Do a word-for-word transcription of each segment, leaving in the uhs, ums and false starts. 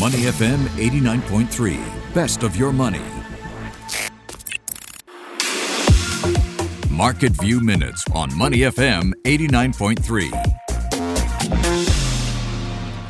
Money F M eighty-nine point three, best of your money. Market View Minutes on Money F M eighty-nine point three.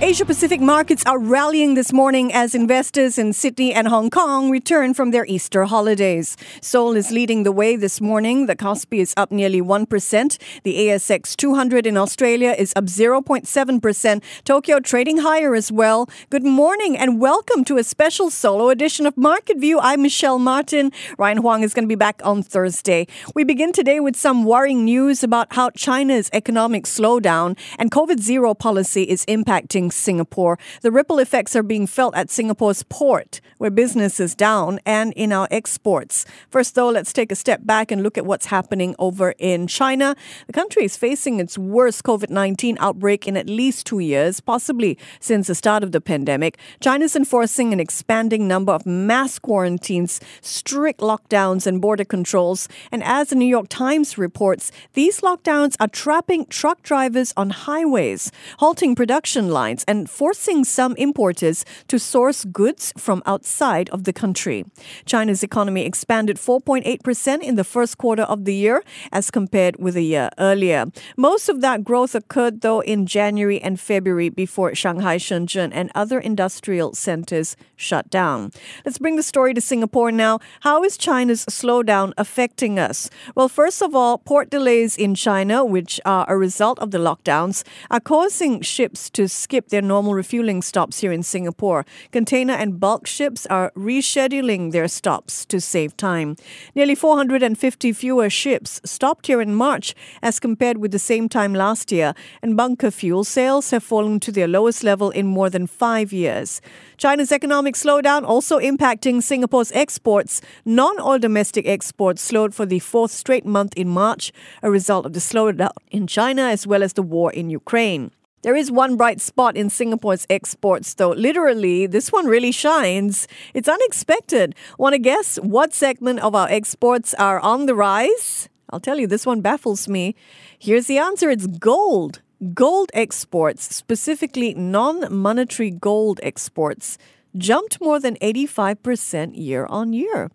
Asia-Pacific markets are rallying this morning as investors in Sydney and Hong Kong return from their Easter holidays. Seoul is leading the way this morning. The Kospi is up nearly one percent. The A S X two hundred in Australia is up zero point seven percent. Tokyo trading higher as well. Good morning and welcome to a special solo edition of Market View. I'm Michelle Martin. Ryan Huang is going to be back on Thursday. We begin today with some worrying news about how China's economic slowdown and COVID zero policy is impacting Singapore. The ripple effects are being felt at Singapore's port, where business is down, and in our exports. First, though, let's take a step back and look at what's happening over in China. The country is facing its worst covid nineteen outbreak in at least two years, possibly since the start of the pandemic. China's enforcing an expanding number of mass quarantines, strict lockdowns and border controls. And as the New York Times reports, these lockdowns are trapping truck drivers on highways, halting production lines, and forcing some importers to source goods from outside of the country. China's economy expanded four point eight percent in the first quarter of the year as compared with a year earlier. Most of that growth occurred, though, in January and February before Shanghai, Shenzhen and other industrial centers shut down. Let's bring the story to Singapore now. How is China's slowdown affecting us? Well, first of all, port delays in China, which are a result of the lockdowns, are causing ships to skip their normal refueling stops here in Singapore. Container and bulk ships are rescheduling their stops to save time. Nearly four hundred fifty fewer ships stopped here in March as compared with the same time last year, and bunker fuel sales have fallen to their lowest level in more than five years. China's economic slowdown also impacting Singapore's exports. Non-oil domestic exports slowed for the fourth straight month in March, a result of the slowdown in China as well as the war in Ukraine. There is one bright spot in Singapore's exports, though. Literally, this one really shines. It's unexpected. Want to guess what segment of our exports are on the rise? I'll tell you, this one baffles me. Here's the answer. It's gold. Gold exports, specifically non-monetary gold exports, jumped more than eighty-five percent year on year.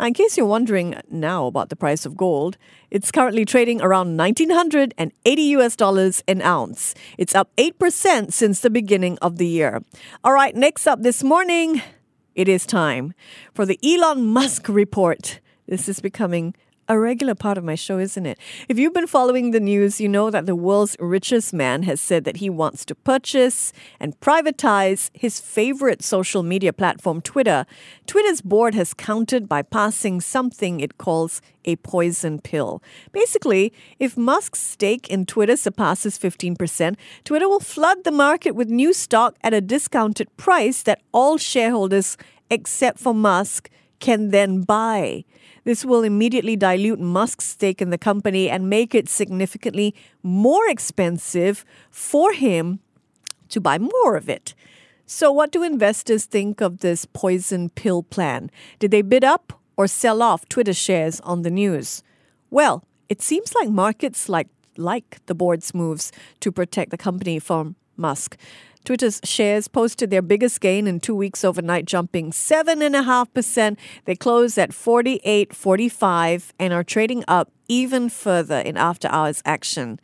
Now, in case you're wondering now about the price of gold, it's currently trading around one thousand nine hundred eighty US dollars an ounce. It's up eight percent since the beginning of the year. All right, next up this morning, it is time for the Elon Musk report. This is becoming a regular part of my show, isn't it? If you've been following the news, you know that the world's richest man has said that he wants to purchase and privatize his favorite social media platform, Twitter. Twitter's board has countered by passing something it calls a poison pill. Basically, if Musk's stake in Twitter surpasses fifteen percent, Twitter will flood the market with new stock at a discounted price that all shareholders, except for Musk, can then buy. This will immediately dilute Musk's stake in the company and make it significantly more expensive for him to buy more of it. So what do investors think of this poison pill plan? Did they bid up or sell off Twitter shares on the news? Well, it seems like markets like, like the board's moves to protect the company from Musk. Twitter's shares posted their biggest gain in two weeks overnight, jumping seven point five percent. They closed at forty-eight forty-five and are trading up even further in after-hours action.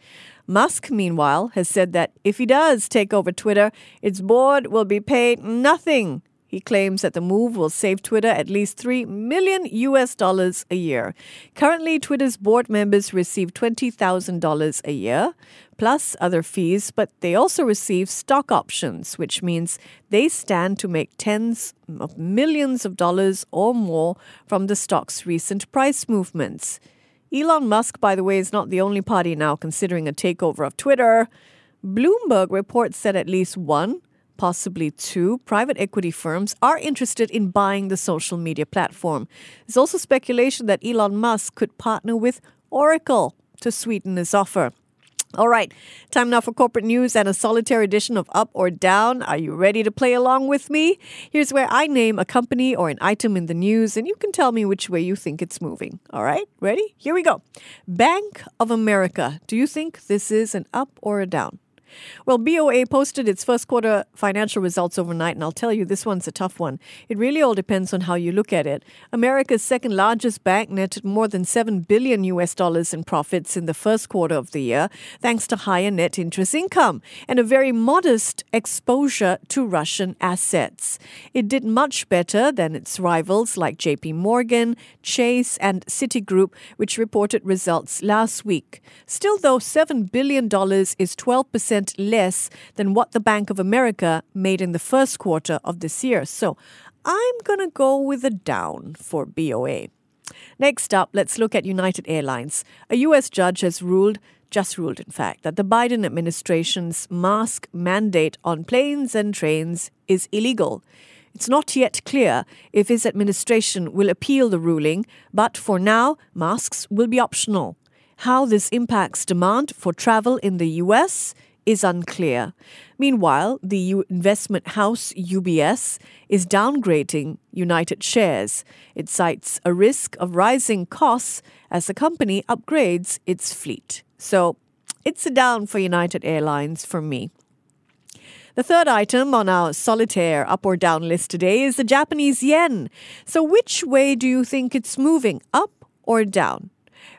Musk, meanwhile, has said that if he does take over Twitter, its board will be paid nothing. He claims that the move will save Twitter at least three million US dollars a year. Currently, Twitter's board members receive twenty thousand dollars a year, plus other fees, but they also receive stock options, which means they stand to make tens of millions of dollars or more from the stock's recent price movements. Elon Musk, by the way, is not the only party now considering a takeover of Twitter. Bloomberg reports that at least one, possibly two, private equity firms are interested in buying the social media platform. There's also speculation that Elon Musk could partner with Oracle to sweeten his offer. All right, time now for corporate news and a solitary edition of Up or Down. Are you ready to play along with me? Here's where I name a company or an item in the news, and you can tell me which way you think it's moving. All right, ready? Here we go. Bank of America. Do you think this is an up or a down? Well, B O A posted its first quarter financial results overnight, and I'll tell you, this one's a tough one. It really all depends on how you look at it. America's second largest bank netted more than seven billion U S dollars in profits in the first quarter of the year, thanks to higher net interest income and a very modest exposure to Russian assets. It did much better than its rivals like J P Morgan, Chase, and Citigroup, which reported results last week. Still, though, seven billion dollars is twelve percent less than what the Bank of America made in the first quarter of this year. So I'm going to go with a down for B O A. Next up, let's look at United Airlines. A U S judge has ruled Just ruled, in fact, that the Biden administration's mask mandate on planes and trains is illegal. It's not yet clear if his administration will appeal the ruling, but for now, masks will be optional. How this impacts demand for travel in the U S is unclear. Meanwhile, the U- investment house U B S is downgrading United shares. It cites a risk of rising costs as the company upgrades its fleet. So it's a down for United Airlines for me. The third item on our solitaire up or down list today is the Japanese yen. So which way do you think it's moving, up or down?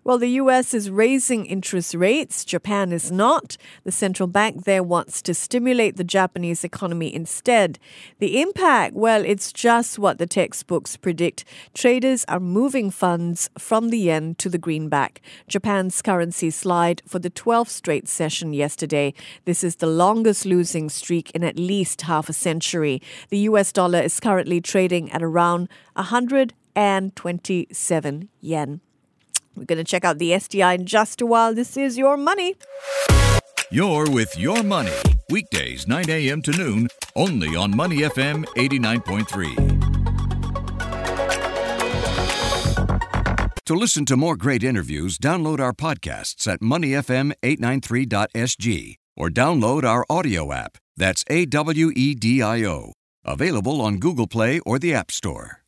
Well, the U S is raising interest rates. Japan is not. The central bank there wants to stimulate the Japanese economy instead. The impact? Well, it's just what the textbooks predict. Traders are moving funds from the yen to the greenback. Japan's currency slid for the twelfth straight session yesterday. This is the longest losing streak in at least half a century. The U S dollar is currently trading at around one hundred twenty-seven yen. We're going to check out the S T I in just a while. This is Your Money. You're with Your Money. Weekdays, nine a.m. to noon, only on Money F M eighty-nine point three. To listen to more great interviews, download our podcasts at money f m eight nine three dot s g or download our audio app. That's A W E D I O. Available on Google Play or the App Store.